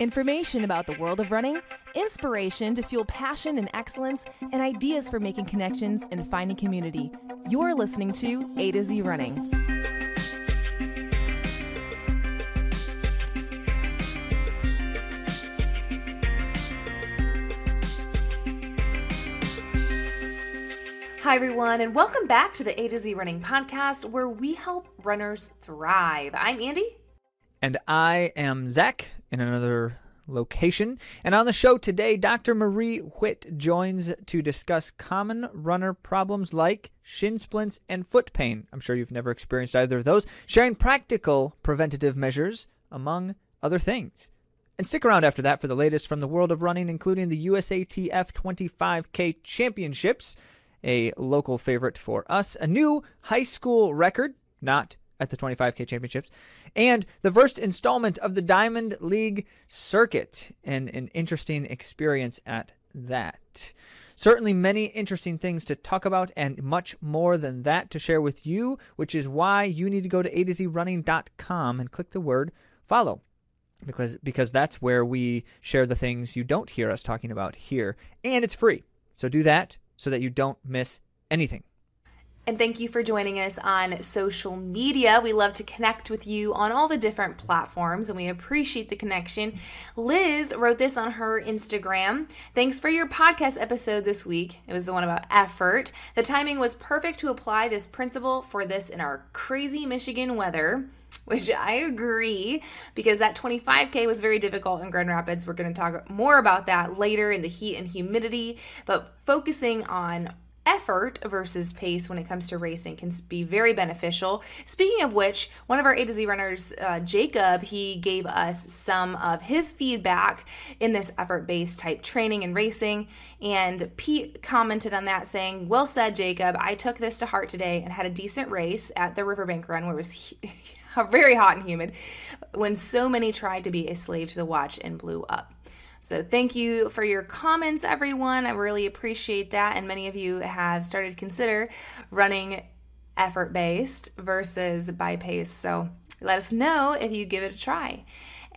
Information about the world of running, inspiration to fuel passion and excellence, and ideas for making connections and finding community. You're listening to A to Z Running. Hi everyone, and welcome back to the A to Z Running podcast, where we help runners thrive. I'm Andy. And I am Zach, in another location. And on the show today, Dr. Marie Whitt joins to discuss common runner problems like shin splints and foot pain. I'm sure you've never experienced either of those, sharing practical preventative measures, among other things. And stick around after that for the latest from the world of running, including the USATF 25K Championships, a local favorite for us, a new high school record, not at the 25K Championships, and the first installment of the Diamond League circuit, and an interesting experience at that. Certainly many interesting things to talk about, and much more than that to share with you, which is why you need to go to atozrunning.com and click the word follow, because that's where we share the things you don't hear us talking about here, and it's free. So do that so that you don't miss anything. And thank you for joining us on social media. We love to connect with you on all the different platforms, and we appreciate the connection. Liz wrote this on her Instagram. Thanks for your podcast episode this week. It was the one about effort. The timing was perfect to apply this principle for this in our crazy Michigan weather, which I agree, because that 25K was very difficult in Grand Rapids. We're going to talk more about that later in the heat and humidity, but focusing on effort versus pace when it comes to racing can be very beneficial. Speaking of which, one of our A to Z runners, Jacob, he gave us some of his feedback in this effort-based type training and racing, and Pete commented on that saying, "Well said, Jacob. I took this to heart today and had a decent race at the Riverbank Run, where it was very hot and humid when so many tried to be a slave to the watch and blew up." So thank you for your comments, everyone. I really appreciate that. And many of you have started to consider running effort-based versus by pace. So let us know if you give it a try.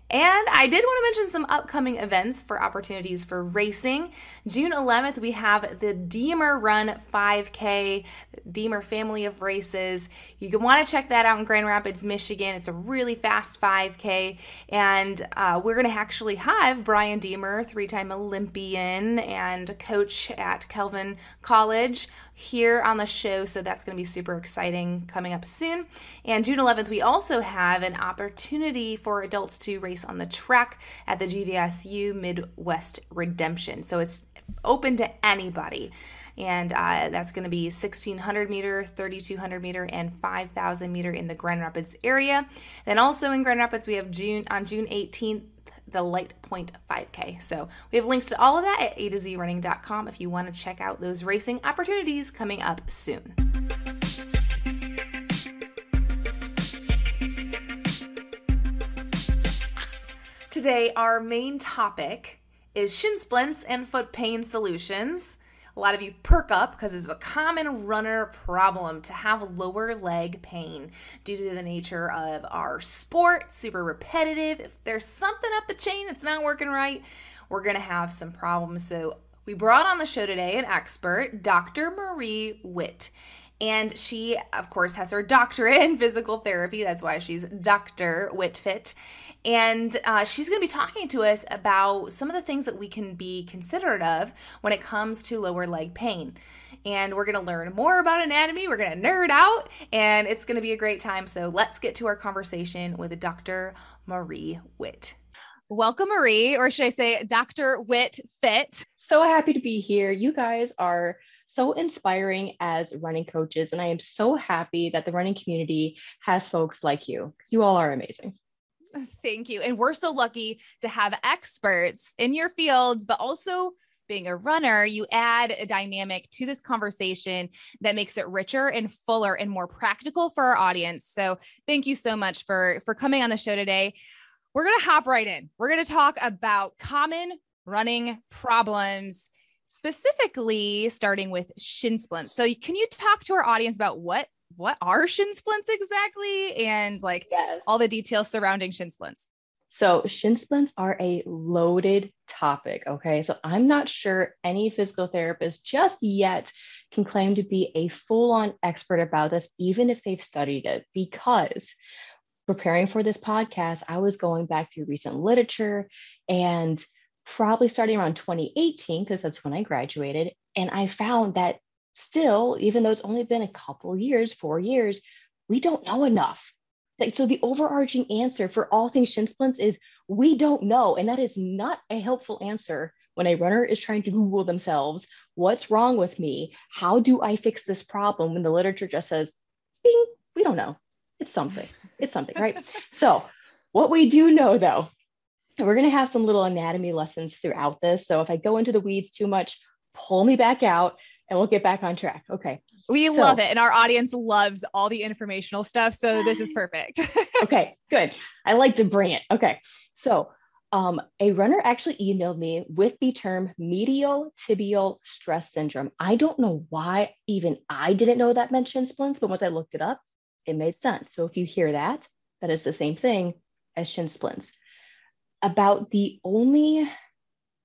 And I did want to mention some upcoming events for opportunities for racing. June 11th, we have the Deemer Run 5K, Deemer Family of Races. You can want to check that out in Grand Rapids, Michigan. It's a really fast 5K. And we're going to actually have Brian Deemer, three-time Olympian and coach at Calvin College, here on the show, so that's going to be super exciting coming up soon. And June 11th, we also have an opportunity for adults to race on the track at the GVSU Midwest Redemption. So it's open to anybody, and that's going to be 1,600 meter, 3,200 meter, and 5,000 meter in the Grand Rapids area. Then also in Grand Rapids, we have on June 18th, the Light Point 5K. So we have links to all of that at atozrunning.com if you want to check out those racing opportunities coming up soon. Today, our main topic is shin splints and foot pain solutions. A lot of you perk up because it's a common runner problem to have lower leg pain due to the nature of our sport, super repetitive. If there's something up the chain that's not working right, we're going to have some problems. So we brought on the show today an expert, Dr. Marie Whitt. And she, of course, has her doctorate in physical therapy. That's why she's Dr. Whitt Fit. And she's going to be talking to us about some of the things that we can be considerate of when it comes to lower leg pain. And we're going to learn more about anatomy. We're going to nerd out. And it's going to be a great time. So let's get to our conversation with Dr. Marie Whitt. Welcome, Marie, or should I say Dr. Whitt Fit. So happy to be here. You guys are so inspiring as running coaches, and I am so happy that the running community has folks like you, because you all are amazing. Thank you. And we're so lucky to have experts in your fields, but also being a runner, you add a dynamic to this conversation that makes it richer and fuller and more practical for our audience. So thank you so much for coming on the show today. We're going to hop right in. We're going to talk about common running problems, specifically starting with shin splints. So can you talk to our audience about what are shin splints exactly, and all the details surrounding shin splints? So shin splints are a loaded topic, okay? So I'm not sure any physical therapist just yet can claim to be a full-on expert about this, even if they've studied it, because preparing for this podcast, I was going back through recent literature and probably starting around 2018, because that's when I graduated. And I found that still, even though it's only been a couple years, 4 years, we don't know enough. Like, so the overarching answer for all things shin splints is we don't know. And that is not a helpful answer when a runner is trying to Google themselves, what's wrong with me? How do I fix this problem? When the literature just says, bing, we don't know. It's something, right? So what we do know though, and we're going to have some little anatomy lessons throughout this. So if I go into the weeds too much, pull me back out and we'll get back on track. Okay. We love it. And our audience loves all the informational stuff. So this is perfect. Okay, good. I like to bring it. Okay. So a runner actually emailed me with the term medial tibial stress syndrome. I don't know why even I didn't know that meant shin splints, but once I looked it up, it made sense. So if you hear that, that is the same thing as shin splints. About the only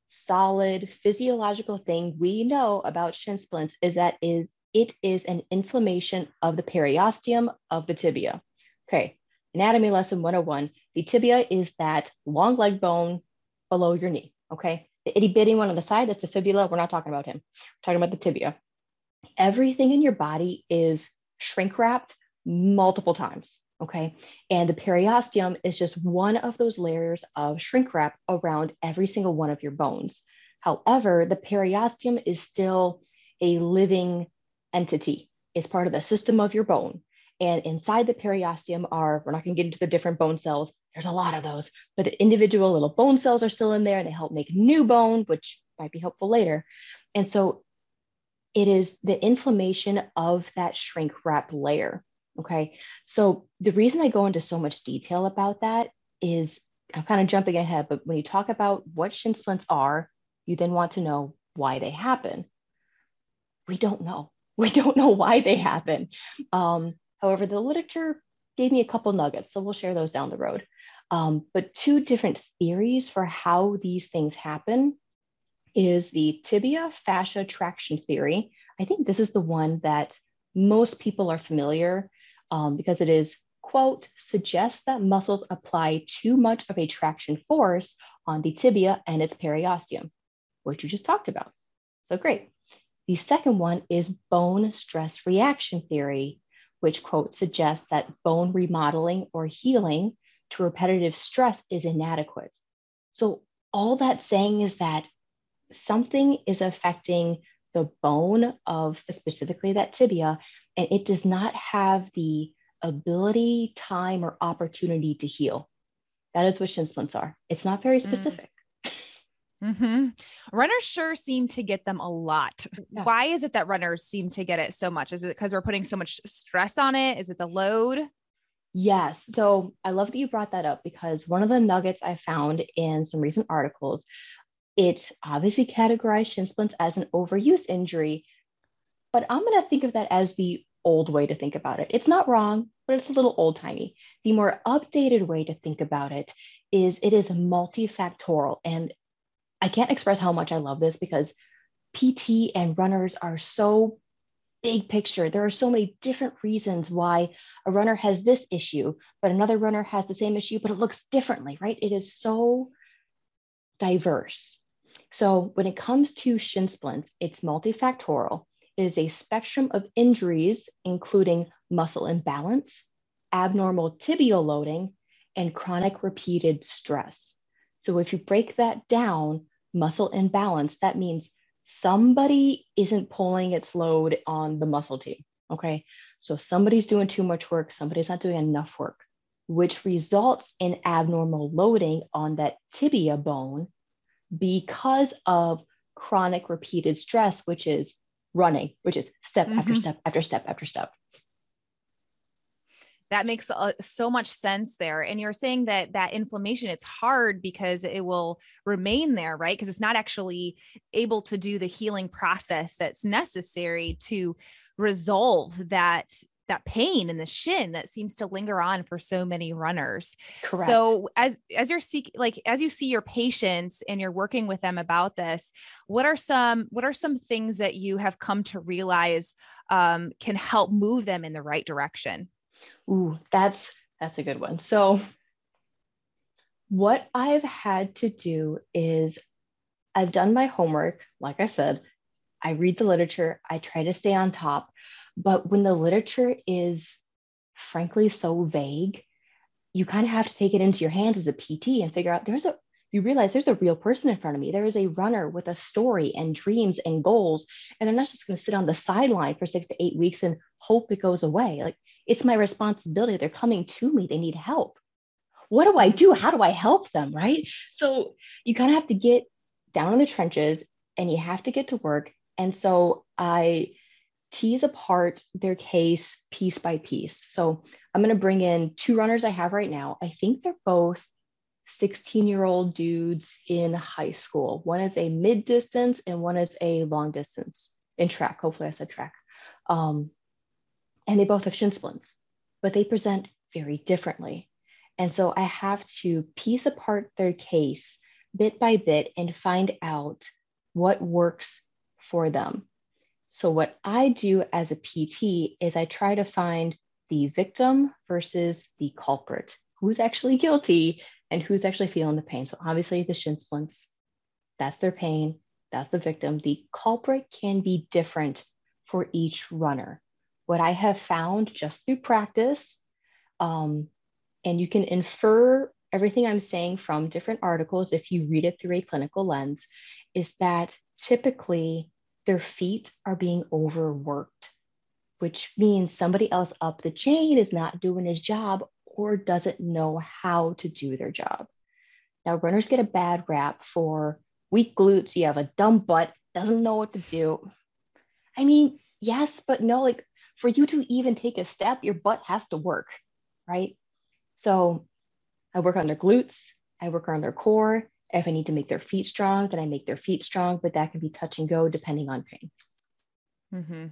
solid physiological thing we know about shin splints is that it is an inflammation of the periosteum of the tibia. Okay, anatomy lesson 101. The tibia is that long leg bone below your knee, okay? The itty bitty one on the side, that's the fibula. We're not talking about him. We're talking about the tibia. Everything in your body is shrink wrapped multiple times, okay? And the periosteum is just one of those layers of shrink wrap around every single one of your bones. However, the periosteum is still a living entity. It's part of the system of your bone. And inside the periosteum are, we're not going to get into the different bone cells. There's a lot of those, but the individual little bone cells are still in there and they help make new bone, which might be helpful later. And so it is the inflammation of that shrink wrap layer. Okay, so the reason I go into so much detail about that is I'm kind of jumping ahead, but when you talk about what shin splints are, you then want to know why they happen. We don't know. We don't know why they happen. However, the literature gave me a couple nuggets, so we'll share those down the road. But two different theories for how these things happen is the tibia fascia traction theory. I think this is the one that most people are familiar because it is, quote, suggests that muscles apply too much of a traction force on the tibia and its periosteum, which you just talked about. So great. The second one is bone stress reaction theory, which, quote, suggests that bone remodeling or healing to repetitive stress is inadequate. So all that's saying is that something is affecting the bone of specifically that tibia, and it does not have the ability, time, or opportunity to heal. That is what shin splints are. It's not very specific. Mm-hmm. Runners sure seem to get them a lot. Yeah. Why is it that runners seem to get it so much? Is it because we're putting so much stress on it? Is it the load? Yes. So I love that you brought that up because one of the nuggets I found in some recent articles, it obviously categorized shin splints as an overuse injury, but I'm going to think of that as the old way to think about it. It's not wrong, but it's a little old timey. The more updated way to think about it is multifactorial. And I can't express how much I love this because PT and runners are so big picture. There are so many different reasons why a runner has this issue, but another runner has the same issue, but it looks differently, right? It is so diverse. So when it comes to shin splints, it's multifactorial. It is a spectrum of injuries, including muscle imbalance, abnormal tibial loading, and chronic repeated stress. So if you break that down, muscle imbalance, that means somebody isn't pulling its load on the muscle team, okay? So somebody's doing too much work, somebody's not doing enough work, which results in abnormal loading on that tibia bone because of chronic repeated stress, which is running, which is step after step after step after step. That makes so much sense there. And you're saying that that inflammation, it's hard because it will remain there, right? Because it's not actually able to do the healing process that's necessary to resolve that that pain in the shin that seems to linger on for so many runners. Correct. So as you're as you see your patients and you're working with them about this, what are some things that you have come to realize can help move them in the right direction? Ooh, that's a good one. So what I've had to do is I've done my homework. Like I said, I read the literature. I try to stay on top. But when the literature is frankly so vague, you kind of have to take it into your hands as a PT and figure out you realize there's a real person in front of me. There is a runner with a story and dreams and goals. And I'm not just going to sit on the sideline for 6 to 8 weeks and hope it goes away. Like, it's my responsibility. They're coming to me. They need help. What do I do? How do I help them? Right? So you kind of have to get down in the trenches and you have to get to work. And so I tease apart their case piece by piece. So I'm going to bring in two runners I have right now. I think they're both 16-year-old dudes in high school. One is a mid distance and one is a long distance in track. Hopefully I said track. And they both have shin splints, but they present very differently. And so I have to piece apart their case bit by bit and find out what works for them. So what I do as a PT is I try to find the victim versus the culprit, who's actually guilty and who's actually feeling the pain. So obviously the shin splints, that's their pain, that's the victim. The culprit can be different for each runner. What I have found just through practice, and you can infer everything I'm saying from different articles if you read it through a clinical lens, is that typically their feet are being overworked, which means somebody else up the chain is not doing his job or doesn't know how to do their job. Now, runners get a bad rap for weak glutes. You have a dumb butt, doesn't know what to do. I mean, yes, but no, like for you to even take a step, your butt has to work, right? So I work on their glutes, I work on their core. If I need to make their feet strong, then I make their feet strong, but that can be touch and go depending on pain. Mm-hmm.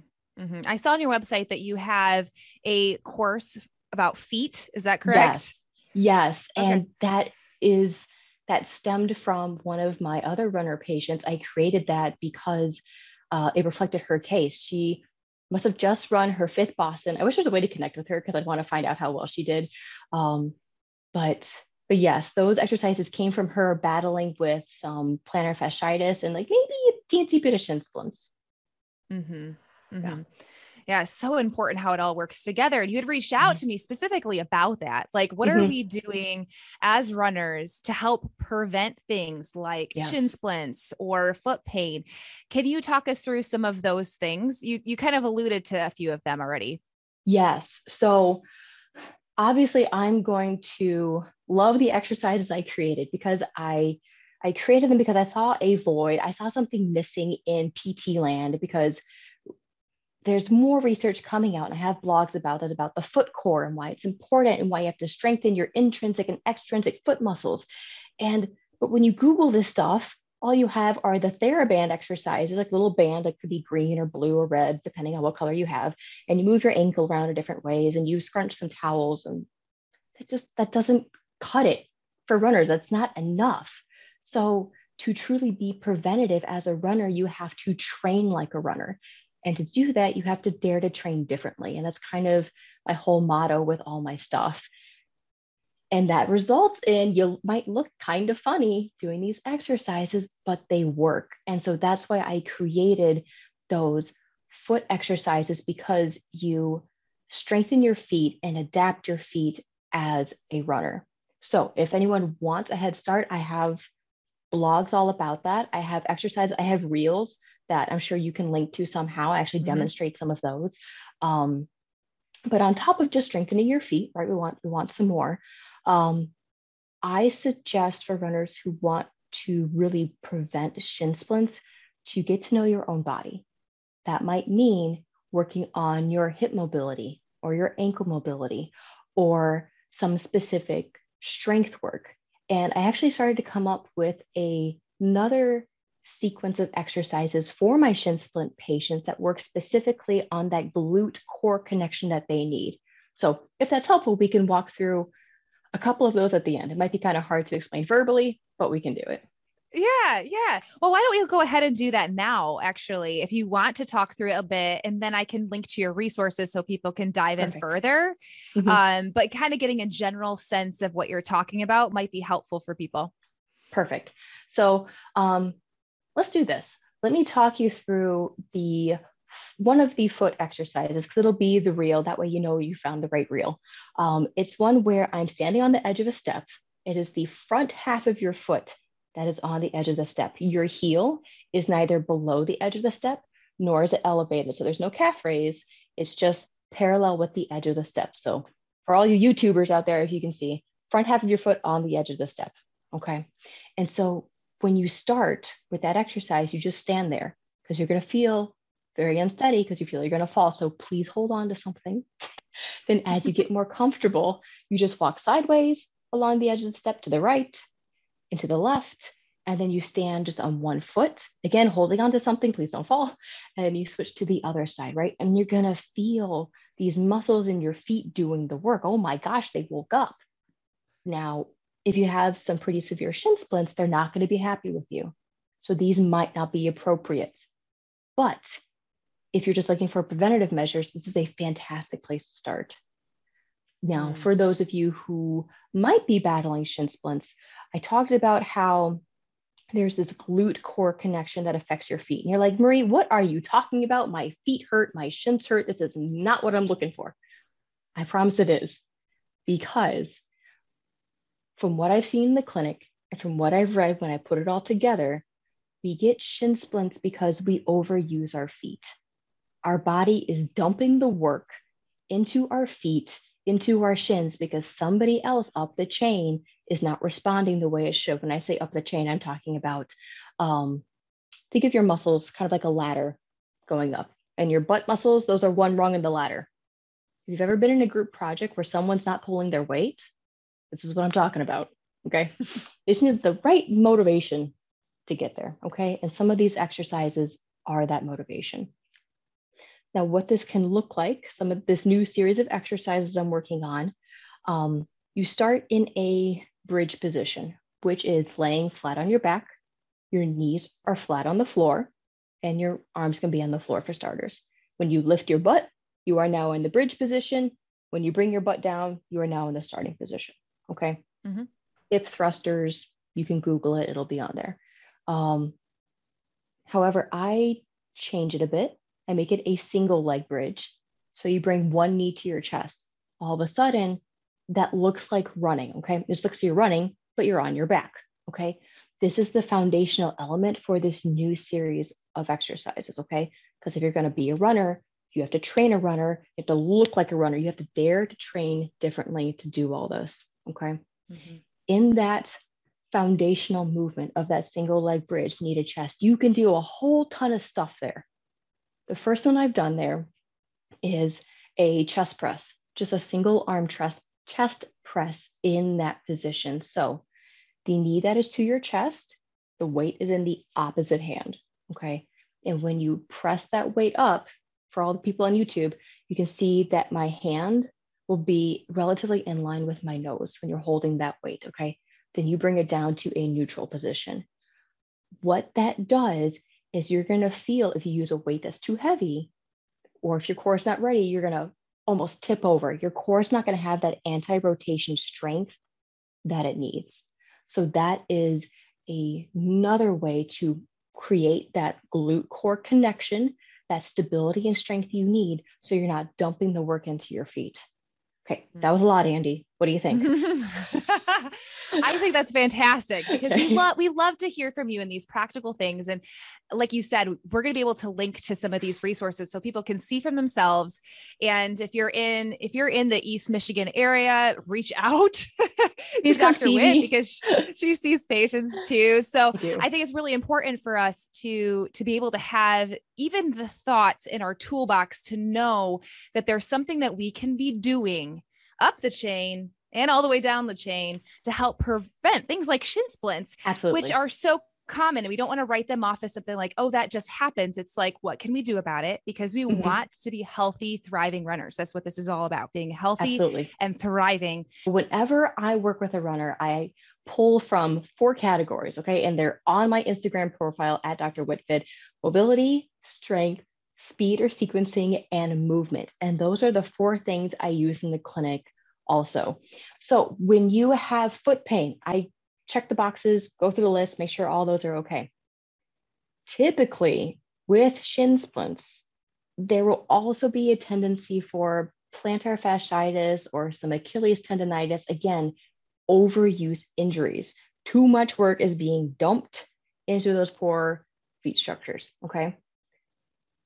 Mm-hmm. I saw on your website that you have a course about feet. Is that correct? Yes. Okay. And that stemmed from one of my other runner patients. I created that because it reflected her case. She must have just run her 5th Boston. I wish there was a way to connect with her because I'd want to find out how well she did. But yes, those exercises came from her battling with some plantar fasciitis and like maybe a teensy bit of shin splints. Mm-hmm. Mm-hmm. Yeah. So important how it all works together. And you had reached out to me specifically about that. Like, what are we doing as runners to help prevent things like shin splints or foot pain? Can you talk us through some of those things? You kind of alluded to a few of them already. Yes. So obviously I'm going to love the exercises I created because I created them because I saw a void. I saw something missing in PT land because there's more research coming out. And I have blogs about it, about the foot core and why it's important and why you have to strengthen your intrinsic and extrinsic foot muscles. But when you Google this stuff, all you have are the TheraBand exercises, like little band that could be green or blue or red, depending on what color you have. And you move your ankle around in different ways and you scrunch some towels. And that doesn't cut it for runners. That's not enough. So to truly be preventative as a runner, you have to train like a runner. And to do that, you have to dare to train differently. And that's kind of my whole motto with all my stuff. And that results in, you might look kind of funny doing these exercises, but they work. And so that's why I created those foot exercises, because you strengthen your feet and adapt your feet as a runner. So if anyone wants a head start, I have blogs all about that. I have exercises, I have reels that I'm sure you can link to somehow. I actually demonstrate some of those. But on top of just strengthening your feet, right? We want some more. I suggest for runners who want to really prevent shin splints to get to know your own body. That might mean working on your hip mobility or your ankle mobility or some specific strength work. And I actually started to come up with another sequence of exercises for my shin splint patients that work specifically on that glute core connection that they need. So if that's helpful, we can walk through a couple of those at the end. It might be kind of hard to explain verbally, but we can do it. Yeah. Well, why don't we go ahead and do that now, actually, if you want to talk through it a bit, and then I can link to your resources so people can dive in further. Mm-hmm. But kind of getting a general sense of what you're talking about might be helpful for people. Perfect. So let's do this. Let me talk you through one of the foot exercises, because it'll be the reel. That way, you know, you found the right reel. It's one where I'm standing on the edge of a step. It is the front half of your foot that is on the edge of the step. Your heel is neither below the edge of the step, nor is it elevated. So there's no calf raise. It's just parallel with the edge of the step. So for all you YouTubers out there, if you can see, front half of your foot on the edge of the step. Okay. And so when you start with that exercise, you just stand there because you're going to feel very unsteady because you feel you're going to fall. So please hold on to something. Then as you get more comfortable, you just walk sideways along the edge of the step to the right, into the left, and then you stand just on one foot, again, holding onto something, please don't fall, and you switch to the other side, right? And you're gonna feel these muscles in your feet doing the work. Oh my gosh, they woke up. Now, if you have some pretty severe shin splints, they're not gonna be happy with you. So these might not be appropriate. But if you're just looking for preventative measures, this is a fantastic place to start. Now, for those of you who might be battling shin splints, I talked about how there's this glute core connection that affects your feet. And you're like, Marie, what are you talking about? My feet hurt, my shins hurt. This is not what I'm looking for. I promise it is, because from what I've seen in the clinic and from what I've read when I put it all together, we get shin splints because we overuse our feet. Our body is dumping the work into our feet, into our shins, because somebody else up the chain is not responding the way it should. When I say up the chain, I'm talking about, think of your muscles kind of like a ladder going up, and your butt muscles, those are one rung in the ladder. If you've ever been in a group project where someone's not pulling their weight, this is what I'm talking about, okay? Isn't it the right motivation to get there, okay? And some of these exercises are that motivation. Now, what this can look like, some of this new series of exercises I'm working on, you start in a bridge position, which is laying flat on your back. Your knees are flat on the floor, and your arms can be on the floor for starters. When you lift your butt, you are now in the bridge position. When you bring your butt down, you are now in the starting position, okay? Mm-hmm. Hip thrusters, you can Google it, it'll be on there. However, I change it a bit. I make it a single leg bridge. So you bring one knee to your chest. All of a sudden, that looks like running, okay? This looks like you're running, but you're on your back, okay? This is the foundational element for this new series of exercises, okay? Because if you're gonna be a runner, you have to train a runner, you have to look like a runner, you have to dare to train differently to do all this, okay? Mm-hmm. In that foundational movement of that single leg bridge, knee to chest, you can do a whole ton of stuff there. The first one I've done there is a chest press, just a single arm chest press in that position. So the knee that is to your chest, the weight is in the opposite hand, okay? And when you press that weight up, for all the people on YouTube, you can see that my hand will be relatively in line with my nose when you're holding that weight, okay? Then you bring it down to a neutral position. What that does is you're going to feel, if you use a weight that's too heavy, or if your core is not ready, you're going to almost tip over. Your core is not going to have that anti-rotation strength that it needs. So that is another way to create that glute core connection, that stability and strength you need, so you're not dumping the work into your feet. Okay, that was a lot, Andy. What do you think? I think that's fantastic, because we love to hear from you in these practical things. And like you said, we're going to be able to link to some of these resources so people can see from themselves. And if you're in the East Michigan area, reach out to Dr. Whitt, because she sees patients too. So I think it's really important for us to be able to have even the thoughts in our toolbox to know that there's something that we can be doing up the chain and all the way down the chain to help prevent things like shin splints, which are so common, and we don't want to write them off as something like, oh, that just happens. It's like, what can we do about it? Because we want to be healthy, thriving runners. That's what this is all about, being healthy and thriving. Whenever I work with a runner, I pull from four categories. Okay. And they're on my Instagram profile at Dr. Whitt Fit: mobility, strength, speed or sequencing, and movement. And those are the four things I use in the clinic also. So when you have foot pain, I check the boxes, go through the list, make sure all those are okay. Typically with shin splints, there will also be a tendency for plantar fasciitis or some Achilles tendonitis. Again, overuse injuries. Too much work is being dumped into those poor feet structures, okay?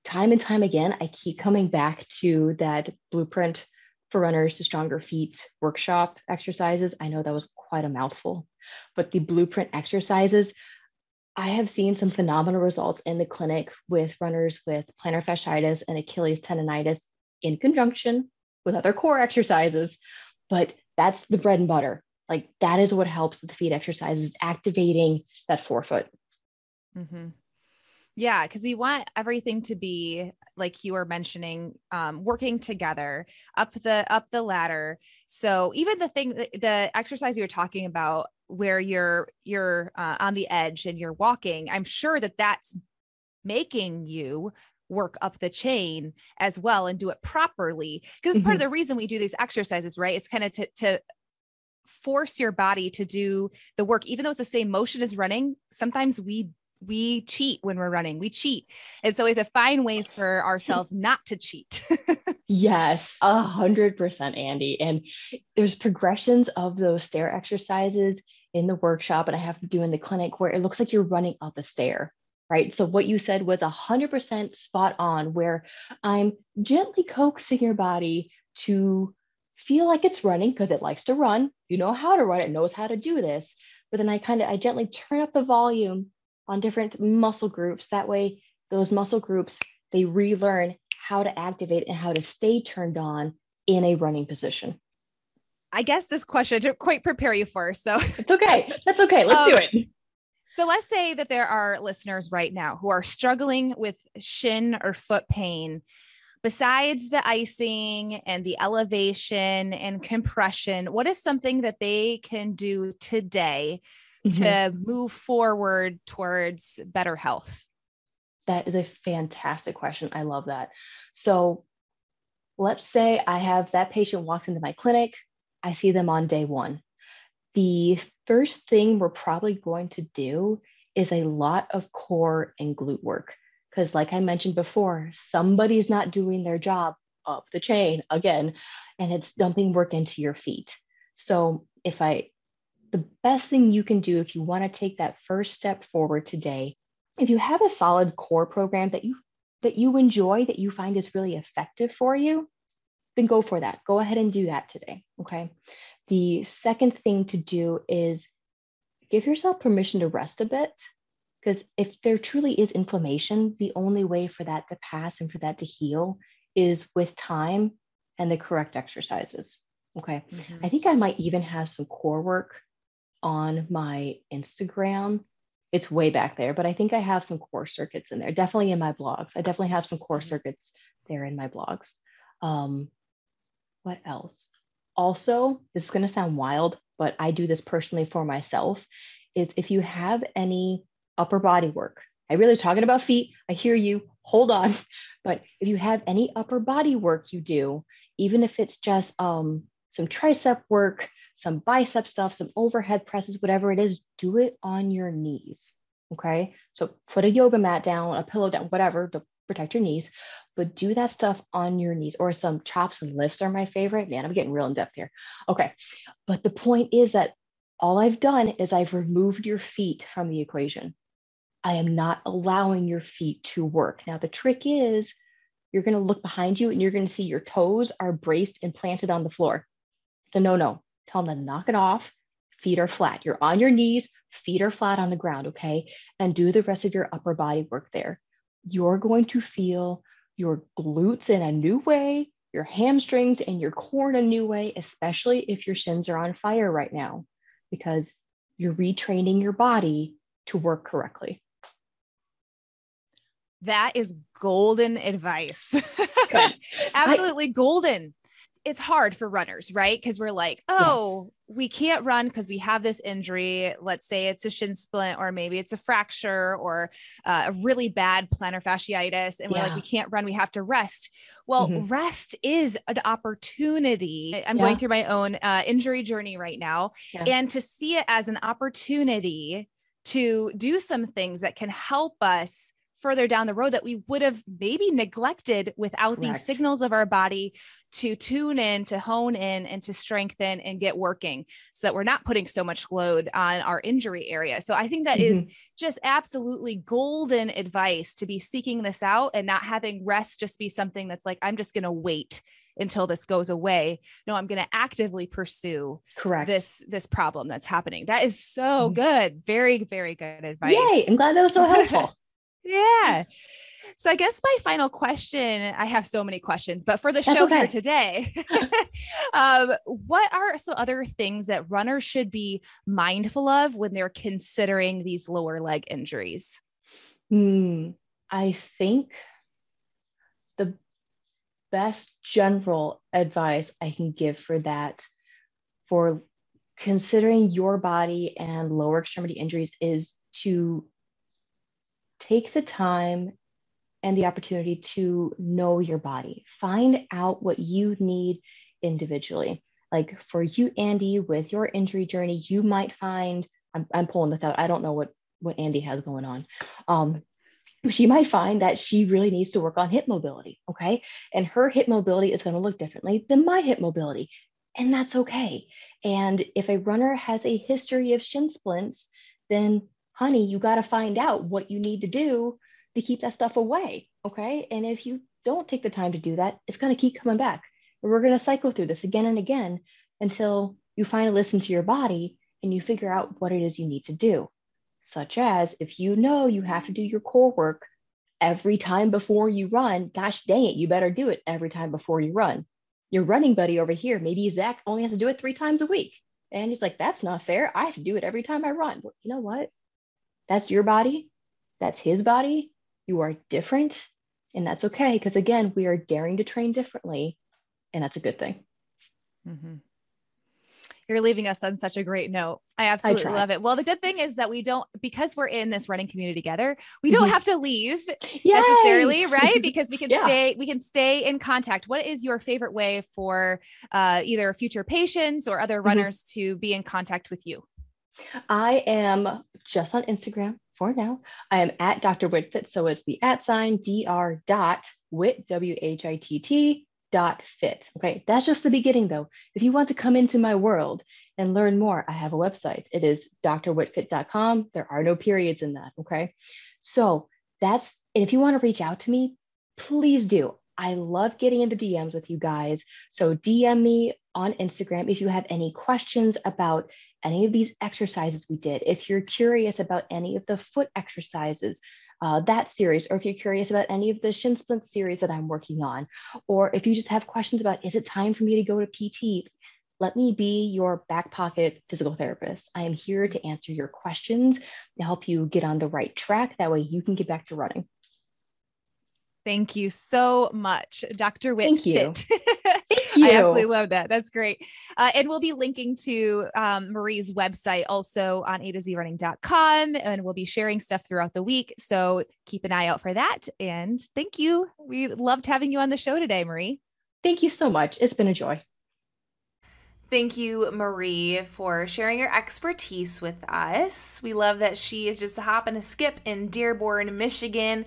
Time and time again, I keep coming back to that Blueprint for Runners to Stronger Feet workshop exercises. I know that was quite a mouthful, but the Blueprint exercises, I have seen some phenomenal results in the clinic with runners with plantar fasciitis and Achilles tendonitis in conjunction with other core exercises, but that's the bread and butter. Like, that is what helps with the feet exercises, activating that forefoot. Mm-hmm. Yeah. Cause we want everything to be, like you were mentioning, working together up the ladder. So even the exercise you were talking about where you're on the edge and you're walking, I'm sure that that's making you work up the chain as well and do it properly. Cause it's part of the reason we do these exercises, right? It's kind of to force your body to do the work, even though it's the same motion as running. Sometimes we cheat when we're running, we cheat. And so we have to find ways for ourselves not to cheat. Yes. 100%, Andy. And there's progressions of those stair exercises in the workshop. And I have to do in the clinic where it looks like you're running up a stair, right? So what you said was 100% spot on, where I'm gently coaxing your body to feel like it's running because it likes to run. You know how to run. It knows how to do this. But then I gently turn up the volume on different muscle groups. That way, those muscle groups, they relearn how to activate and how to stay turned on in a running position. I guess this question I didn't quite prepare you for, so. It's okay. That's okay. Let's do it. So let's say that there are listeners right now who are struggling with shin or foot pain. Besides the icing and the elevation and compression, what is something that they can do today to move forward towards better health? That is a fantastic question. I love that. So let's say I have that patient walks into my clinic. I see them on day one. The first thing we're probably going to do is a lot of core and glute work. Because like I mentioned before, somebody's not doing their job up the chain again, and it's dumping work into your feet. So the best thing you can do if you want to take that first step forward today, if you have a solid core program that you enjoy, that you find is really effective for you, then go for that. Go ahead and do that today. Okay. The second thing to do is give yourself permission to rest a bit, because if there truly is inflammation, the only way for that to pass and for that to heal is with time and the correct exercises. Okay. I think I might even have some core work on my Instagram. It's way back there, but I think I have some core circuits in there, definitely in my blogs. I definitely have some core circuits there in my blogs. What else? Also, this is going to sound wild, but I do this personally for myself, is if you have any upper body work, I really talking about feet. I hear you, hold on. But if you have any upper body work you do, even if it's just some tricep work, some bicep stuff, some overhead presses, whatever it is, do it on your knees, okay? So put a yoga mat down, a pillow down, whatever, to protect your knees, but do that stuff on your knees. Or some chops and lifts are my favorite. Man, I'm getting real in depth here. Okay, but the point is that all I've done is I've removed your feet from the equation. I am not allowing your feet to work. Now the trick is, you're going to look behind you and you're going to see your toes are braced and planted on the floor. It's a no-no. Tell them to knock it off. Feet are flat. You're on your knees, feet are flat on the ground, okay? And do the rest of your upper body work there. You're going to feel your glutes in a new way, your hamstrings and your core in a new way, especially if your shins are on fire right now, because you're retraining your body to work correctly. That is golden advice. Absolutely golden. It's hard for runners, right? Because we're like, oh, yes, we can't run because we have this injury. Let's say it's a shin splint, or maybe it's a fracture, or a really bad plantar fasciitis. And we're like, we can't run. We have to rest. Well, rest is an opportunity. I'm going through my own injury journey right now. And to see it as an opportunity to do some things that can help us further down the road that we would have maybe neglected without these signals of our body to tune in, to hone in, and to strengthen and get working so that we're not putting so much load on our injury area. So I think that is just absolutely golden advice, to be seeking this out and not having rest just be something that's like, I'm just going to wait until this goes away. No, I'm going to actively pursue this problem that's happening. That is so good. Very, very good advice. Yay! I'm glad that was so helpful. Yeah. So I guess my final question, I have so many questions, but for the show here today, what are some other things that runners should be mindful of when they're considering these lower leg injuries? I think the best general advice I can give for that, for considering your body and lower extremity injuries, is to take the time and the opportunity to know your body. Find out what you need individually. Like for you, Andy, with your injury journey, you might find, I'm pulling this out, I don't know what Andy has going on. She might find that she really needs to work on hip mobility, okay? And her hip mobility is gonna look differently than my hip mobility, and that's okay. And if a runner has a history of shin splints, then honey, you got to find out what you need to do to keep that stuff away. Okay. And if you don't take the time to do that, it's going to keep coming back. And we're going to cycle through this again and again until you finally listen to your body and you figure out what it is you need to do. Such as, if you know you have to do your core work every time before you run, gosh dang it, you better do it every time before you run. Your running buddy over here, maybe Zach, only has to do it 3 times a week. And he's like, that's not fair. I have to do it every time I run. Well, you know what? That's your body. That's his body. You are different. And that's okay. Because again, we are daring to train differently. And that's a good thing. Mm-hmm. You're leaving us on such a great note. I absolutely love it. Well, the good thing is that we don't, because we're in this running community together, we don't have to leave necessarily, right? Because we can stay in contact. What is your favorite way for either future patients or other runners to be in contact with you? I am just on Instagram for now. I am at Dr. Whitt Fit. So it's the @ dr.whitt, W-H-I-T-T .fit. Okay. That's just the beginning though. If you want to come into my world and learn more, I have a website. It is drwhittfit.com. There are no periods in that. Okay. So that's, and if you want to reach out to me, please do. I love getting into DMs with you guys. So DM me on Instagram if you have any questions about any of these exercises we did, if you're curious about any of the foot exercises, that series, or if you're curious about any of the shin splint series that I'm working on, or if you just have questions about, is it time for me to go to PT? Let me be your back pocket physical therapist. I am here to answer your questions, to help you get on the right track. That way you can get back to running. Thank you so much, Dr. Whitt Fit. Thank you. I absolutely love that. That's great. And we'll be linking to Marie's website also on atozrunning.com, and we'll be sharing stuff throughout the week. So keep an eye out for that. And thank you. We loved having you on the show today, Marie. Thank you so much. It's been a joy. Thank you, Marie, for sharing your expertise with us. We love that she is just a hop and a skip in Dearborn, Michigan.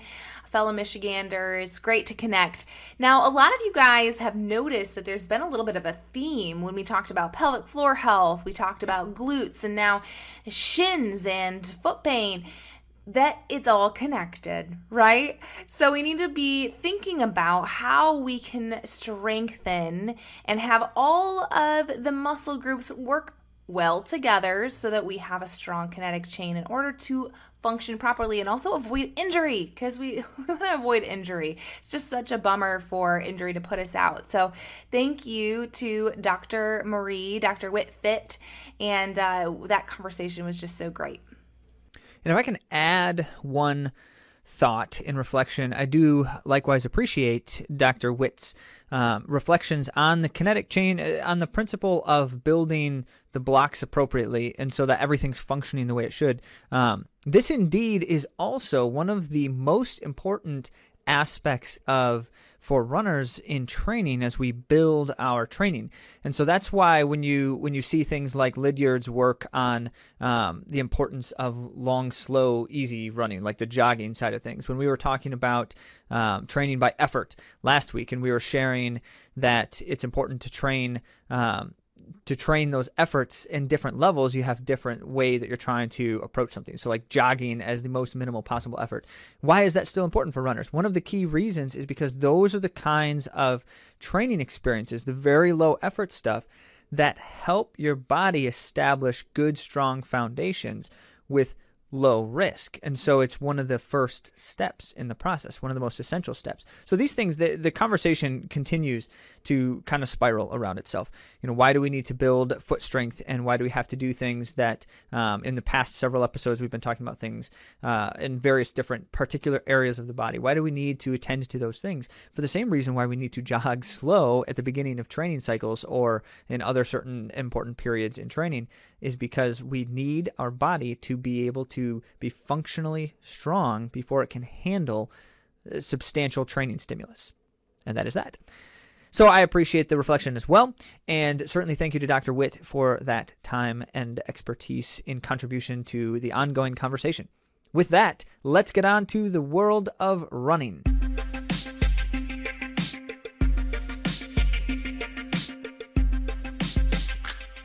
Fellow Michiganders, great to connect. Now, a lot of you guys have noticed that there's been a little bit of a theme when we talked about pelvic floor health, we talked about glutes, and now shins and foot pain, that it's all connected, right? So we need to be thinking about how we can strengthen and have all of the muscle groups work well together so that we have a strong kinetic chain in order to function properly and also avoid injury, because we want to avoid injury. It's just such a bummer for injury to put us out. So thank you to Dr. Marie, Dr. Whitt Fit, and that conversation was just so great. And if I can add one thought in reflection, I do likewise appreciate Dr. Whitt's reflections on the kinetic chain, on the principle of building the blocks appropriately and so that everything's functioning the way it should. This indeed is also one of the most important aspects for runners in training as we build our training. And so that's why when you see things like Lydiard's work on the importance of long, slow, easy running, like the jogging side of things, when we were talking about training by effort last week, and we were sharing that it's important to train those efforts in different levels, you have different way that you're trying to approach something. So like jogging as the most minimal possible effort. Why is that still important for runners? One of the key reasons is because those are the kinds of training experiences, the very low effort stuff, that help your body establish good, strong foundations with low risk. And so it's one of the first steps in the process, one of the most essential steps. So these things, the conversation continues to kind of spiral around itself. You know, why do we need to build foot strength, and why do we have to do things that in the past several episodes we've been talking about things in various different particular areas of the body? Why do we need to attend to those things? For the same reason why we need to jog slow at the beginning of training cycles or in other certain important periods in training, is because we need our body to be able to be functionally strong before it can handle substantial training stimulus. And that is that. So I appreciate the reflection as well, and certainly thank you to Dr. Whitt for that time and expertise in contribution to the ongoing conversation. With that, let's get on to the world of running.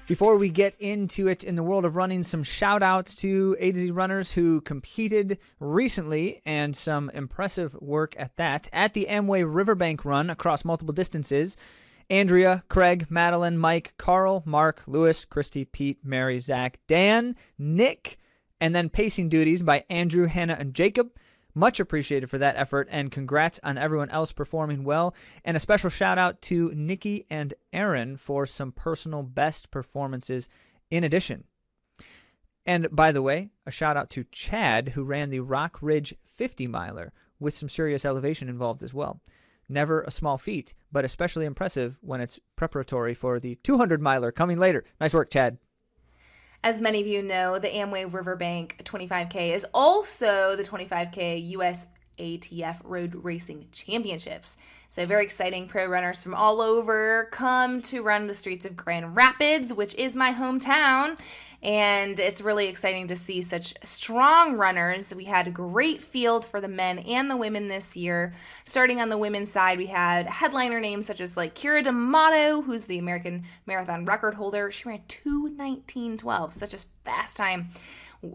Before we get into it in the world of running, some shout-outs to A to Z runners who competed recently, and some impressive work at that. At the Amway Riverbank run across multiple distances, Andrea, Craig, Madeline, Mike, Carl, Mark, Lewis, Christy, Pete, Mary, Zach, Dan, Nick, and then pacing duties by Andrew, Hannah, and Jacob. Much appreciated for that effort, and congrats on everyone else performing well. And a special shout out to Nikki and Aaron for some personal best performances in addition. And by the way, a shout out to Chad, who ran the Rock Ridge 50 miler with some serious elevation involved as well. Never a small feat, but especially impressive when it's preparatory for the 200 miler coming later. Nice work, Chad. As many of you know, the Amway Riverbank 25K is also the 25K USATF Road Racing Championships. So very exciting. Pro runners from all over come to run the streets of Grand Rapids, which is my hometown. And it's really exciting to see such strong runners. We had a great field for the men and the women this year. Starting on the women's side, we had headliner names such as like Kira D'Amato, who's the American marathon record holder. She ran 2:19:12, such a fast time.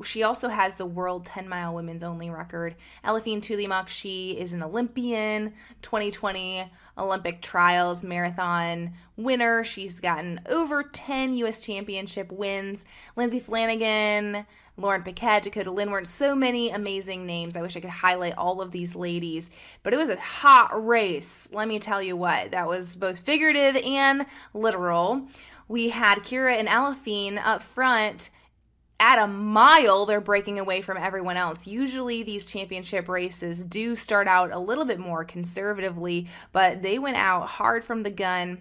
She also has the world 10-mile women's only record. Aliphine Tuliamuk, she is an Olympian, 2020 Olympic trials marathon winner. She's gotten over 10 U.S. championship wins. Lindsay Flanagan, Lauren Paquette, Dakota Lindwurm, so many amazing names. I wish I could highlight all of these ladies, but it was a hot race. Let me tell you what, that was both figurative and literal. We had Kira and Aliphine up front. At a mile, they're breaking away from everyone else. Usually these championship races do start out a little bit more conservatively, but they went out hard from the gun.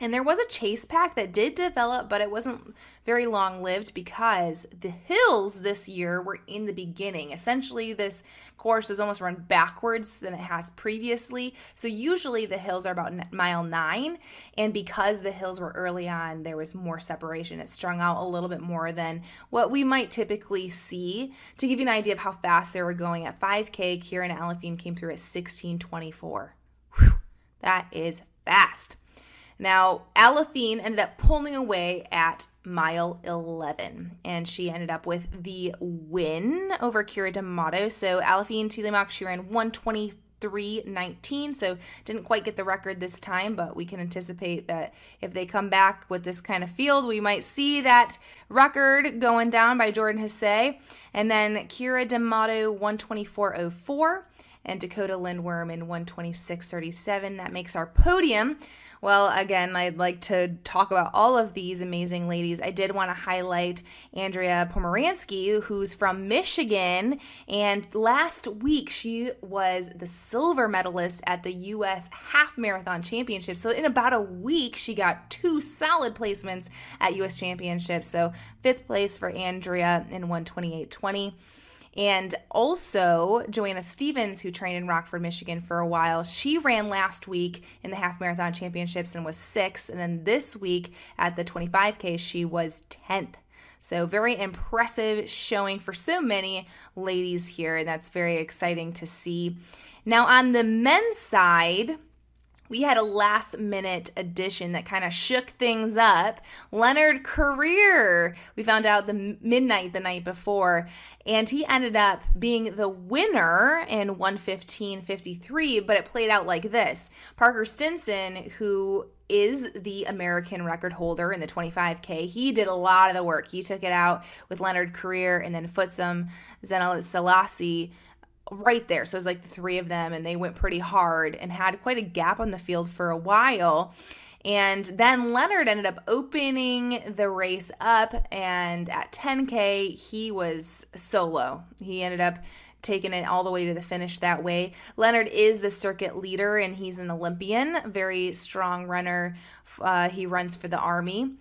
And there was a chase pack that did develop, but it wasn't very long-lived because the hills this year were in the beginning. Essentially, this course was almost run backwards than it has previously. So usually the hills are about mile 9, and because the hills were early on, there was more separation. It strung out a little bit more than what we might typically see. To give you an idea of how fast they were going, at 5K, Kieran Aliphine came through at 16:24. Whew, that is fast. Now, Aliphine ended up pulling away at mile 11, and she ended up with the win over Kira D'Amato. So Aliphine Tuliamuk, she ran 1:23:19, so didn't quite get the record this time, but we can anticipate that if they come back with this kind of field, we might see that record going down by Jordan Hesse. And then Kira D'Amato, 1:24:04. and Dakota Lindwurm in 126.37. That makes our podium. Well, again, I'd like to talk about all of these amazing ladies. I did want to highlight Andrea Pomeranski, who's from Michigan, and last week she was the silver medalist at the U.S. Half Marathon Championship. So in about a week, she got two solid placements at U.S. Championships. So 5th place for Andrea in 128.20. And also, Joanna Stevens, who trained in Rockford, Michigan for a while, she ran last week in the Half Marathon Championships and was 6th. And then this week at the 25K, she was 10th. So very impressive showing for so many ladies here, and that's very exciting to see. Now on the men's side, we had a last-minute addition that kind of shook things up. Leonard Korir, we found out the night before, and he ended up being the winner in 1:15:53, but it played out like this. Parker Stinson, who is the American record holder in the 25K, he did a lot of the work. He took it out with Leonard Korir and then Futsum Zienasellassie right there. So it was like the three of them, and they went pretty hard and had quite a gap on the field for a while. And then Leonard ended up opening the race up, and at 10K, he was solo. He ended up taking it all the way to the finish that way. Leonard is a circuit leader, and he's an Olympian, very strong runner. He runs for the Army.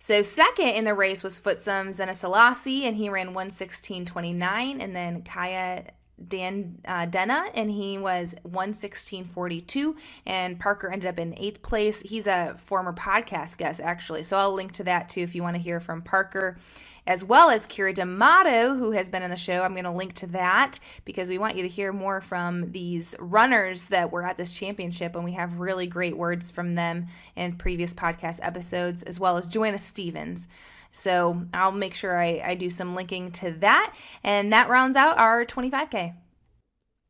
So second in the race was Futsum Zienasellassie, and he ran 1:16:29, and then Kaya Denna, and he was 1:16:42, and Parker ended up in 8th place. He's a former podcast guest, actually, so I'll link to that too if you want to hear from Parker, as well as Kira D'Amato, who has been on the show. I'm going to link to that because we want you to hear more from these runners that were at this championship, and we have really great words from them in previous podcast episodes, as well as Joanna Stevens. So I'll make sure I do some linking to that. And that rounds out our 25K.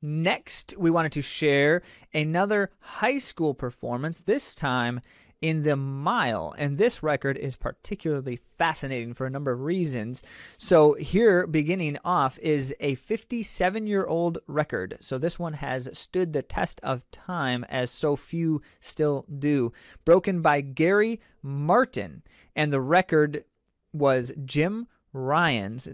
Next, we wanted to share another high school performance, this time in the mile. And this record is particularly fascinating for a number of reasons. So here, beginning off, is a 57-year-old record. So this one has stood the test of time, as so few still do. Broken by Gary Martin. And the record was Jim Ryan's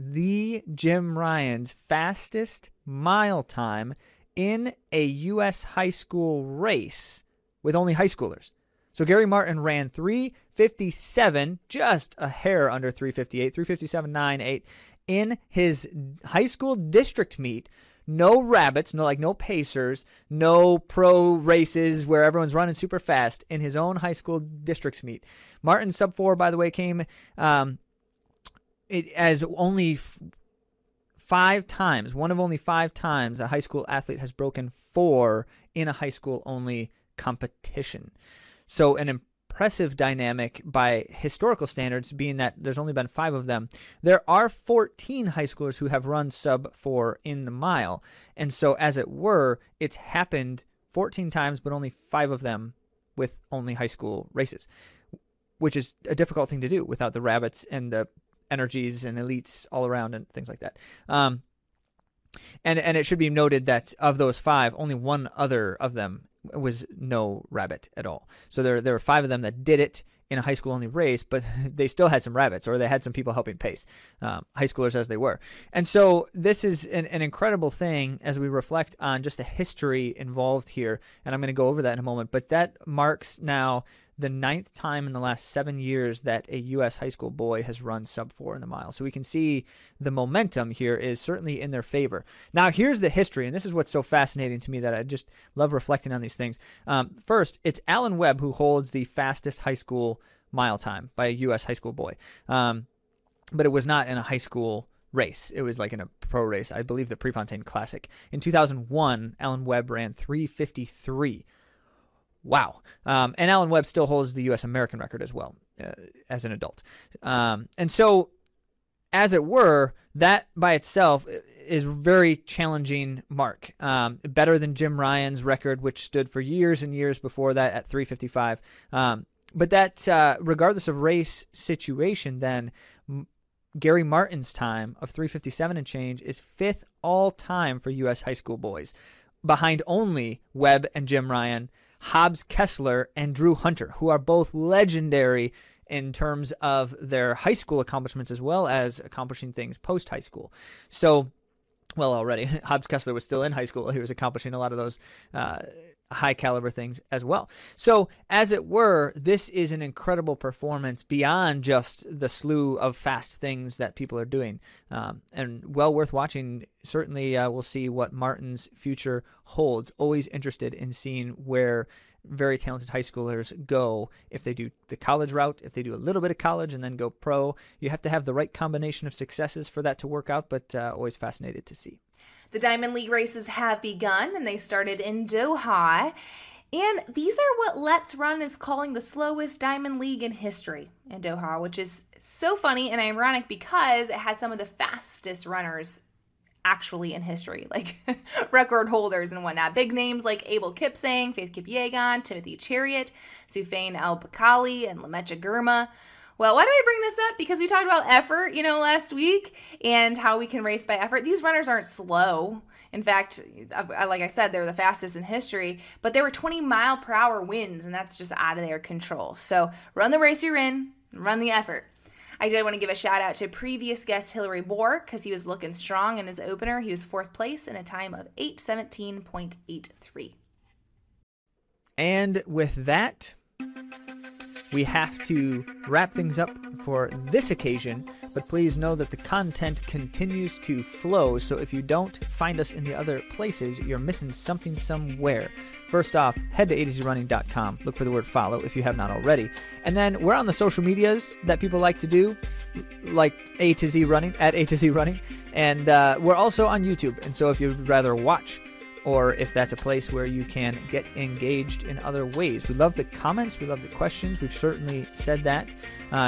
fastest mile time in a U.S. high school race with only high schoolers. So Gary Martin ran 3:57, just a hair under 3:58, 3:57.98 in his high school district meet. No rabbits, no pacers, no pro races where everyone's running super fast in his own high school districts meet. Martin's sub-4, by the way, came as only five times, one of only five times a high school athlete has broken 4 in a high school-only competition. So an impressive dynamic by historical standards, being that there's only been 5 of them. There are 14 high schoolers who have run sub-4 in the mile. And so, as it were, it's happened 14 times, but only 5 of them with only high school races, which is a difficult thing to do without the rabbits and the energies and elites all around and things like that. And it should be noted that of those 5, only one other of them was no rabbit at all. So there were 5 of them that did it in a high school only race, but they still had some rabbits, or they had some people helping pace, high schoolers as they were. And so this is an incredible thing as we reflect on just the history involved here. And I'm going to go over that in a moment, but that marks now the 9th time in the last 7 years that a U.S. high school boy has run sub-4 in the mile. So we can see the momentum here is certainly in their favor. Now, here's the history, and this is what's so fascinating to me that I just love reflecting on these things. First, it's Alan Webb who holds the fastest high school mile time by a U.S. high school boy. But it was not in a high school race. It was like in a pro race, I believe the Prefontaine Classic. In 2001, Alan Webb ran 3:53. Wow. And Alan Webb still holds the U.S. American record as well, as an adult. And so, as it were, that by itself is a very challenging mark. Better than Jim Ryan's record, which stood for years and years before that at 3:55. But that, regardless of race situation, then Gary Martin's time of 3:57 and change is 5th all time for U.S. high school boys. behind only Webb and Jim Ryan, Hobbs Kessler, and Drew Hunter, who are both legendary in terms of their high school accomplishments as well as accomplishing things post-high school. So, well, already, Hobbs Kessler was still in high school. He was accomplishing a lot of those high-caliber things as well. So, as it were, this is an incredible performance beyond just the slew of fast things that people are doing, and well worth watching. Certainly, we'll see what Martin's future holds. Always interested in seeing where very talented high schoolers go if they do the college route, if they do a little bit of college and then go pro. You have to have the right combination of successes for that to work out, but always fascinated to see. The Diamond League races have begun, and they started in Doha. And these are what Let's Run is calling the slowest Diamond League in history in Doha, which is so funny and ironic because it had some of the fastest runners actually in history, like record holders and whatnot. Big names like Abel Kipsang, Faith Kipyegon, Timothy Chariot, Sufein El-Bakali, and Lamecha Girma. Well, why do I bring this up? Because we talked about effort, last week and how we can race by effort. These runners aren't slow. In fact, like I said, they were the fastest in history, but they were 20-mile-per-hour winds, and that's just out of their control. So run the race you're in, run the effort. I did want to give a shout-out to previous guest Hillary Bohr because he was looking strong in his opener. He was fourth place in a time of 8:17.83. And with that, we have to wrap things up for this occasion, but please know that the content continues to flow, so if you don't find us in the other places, you're missing something somewhere. First off, head to atozrunning.com, look for the word follow if you have not already. And then we're on the social medias that people like to do, like A to Z Running, at A to Z Running, and we're also on YouTube, and so if you'd rather watch, or if that's a place where you can get engaged in other ways. We love the comments. We love the questions. We've certainly said that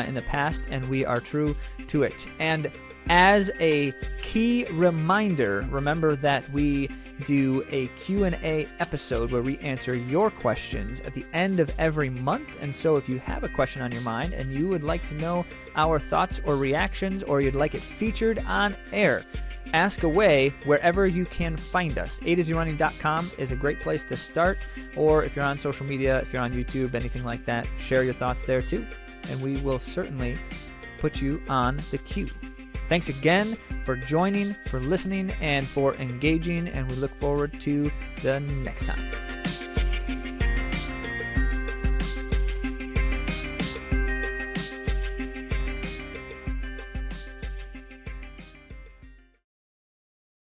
in the past, and we are true to it. And as a key reminder, remember that we do a Q&A episode where we answer your questions at the end of every month. And so if you have a question on your mind and you would like to know our thoughts or reactions, or you'd like it featured on air, ask away wherever you can find us. AtoZRunning.com is a great place to start, or if you're on social media, if you're on YouTube, anything like that, share your thoughts there too, and we will certainly put you on the queue. Thanks again for joining, for listening, and for engaging, and we look forward to the next time.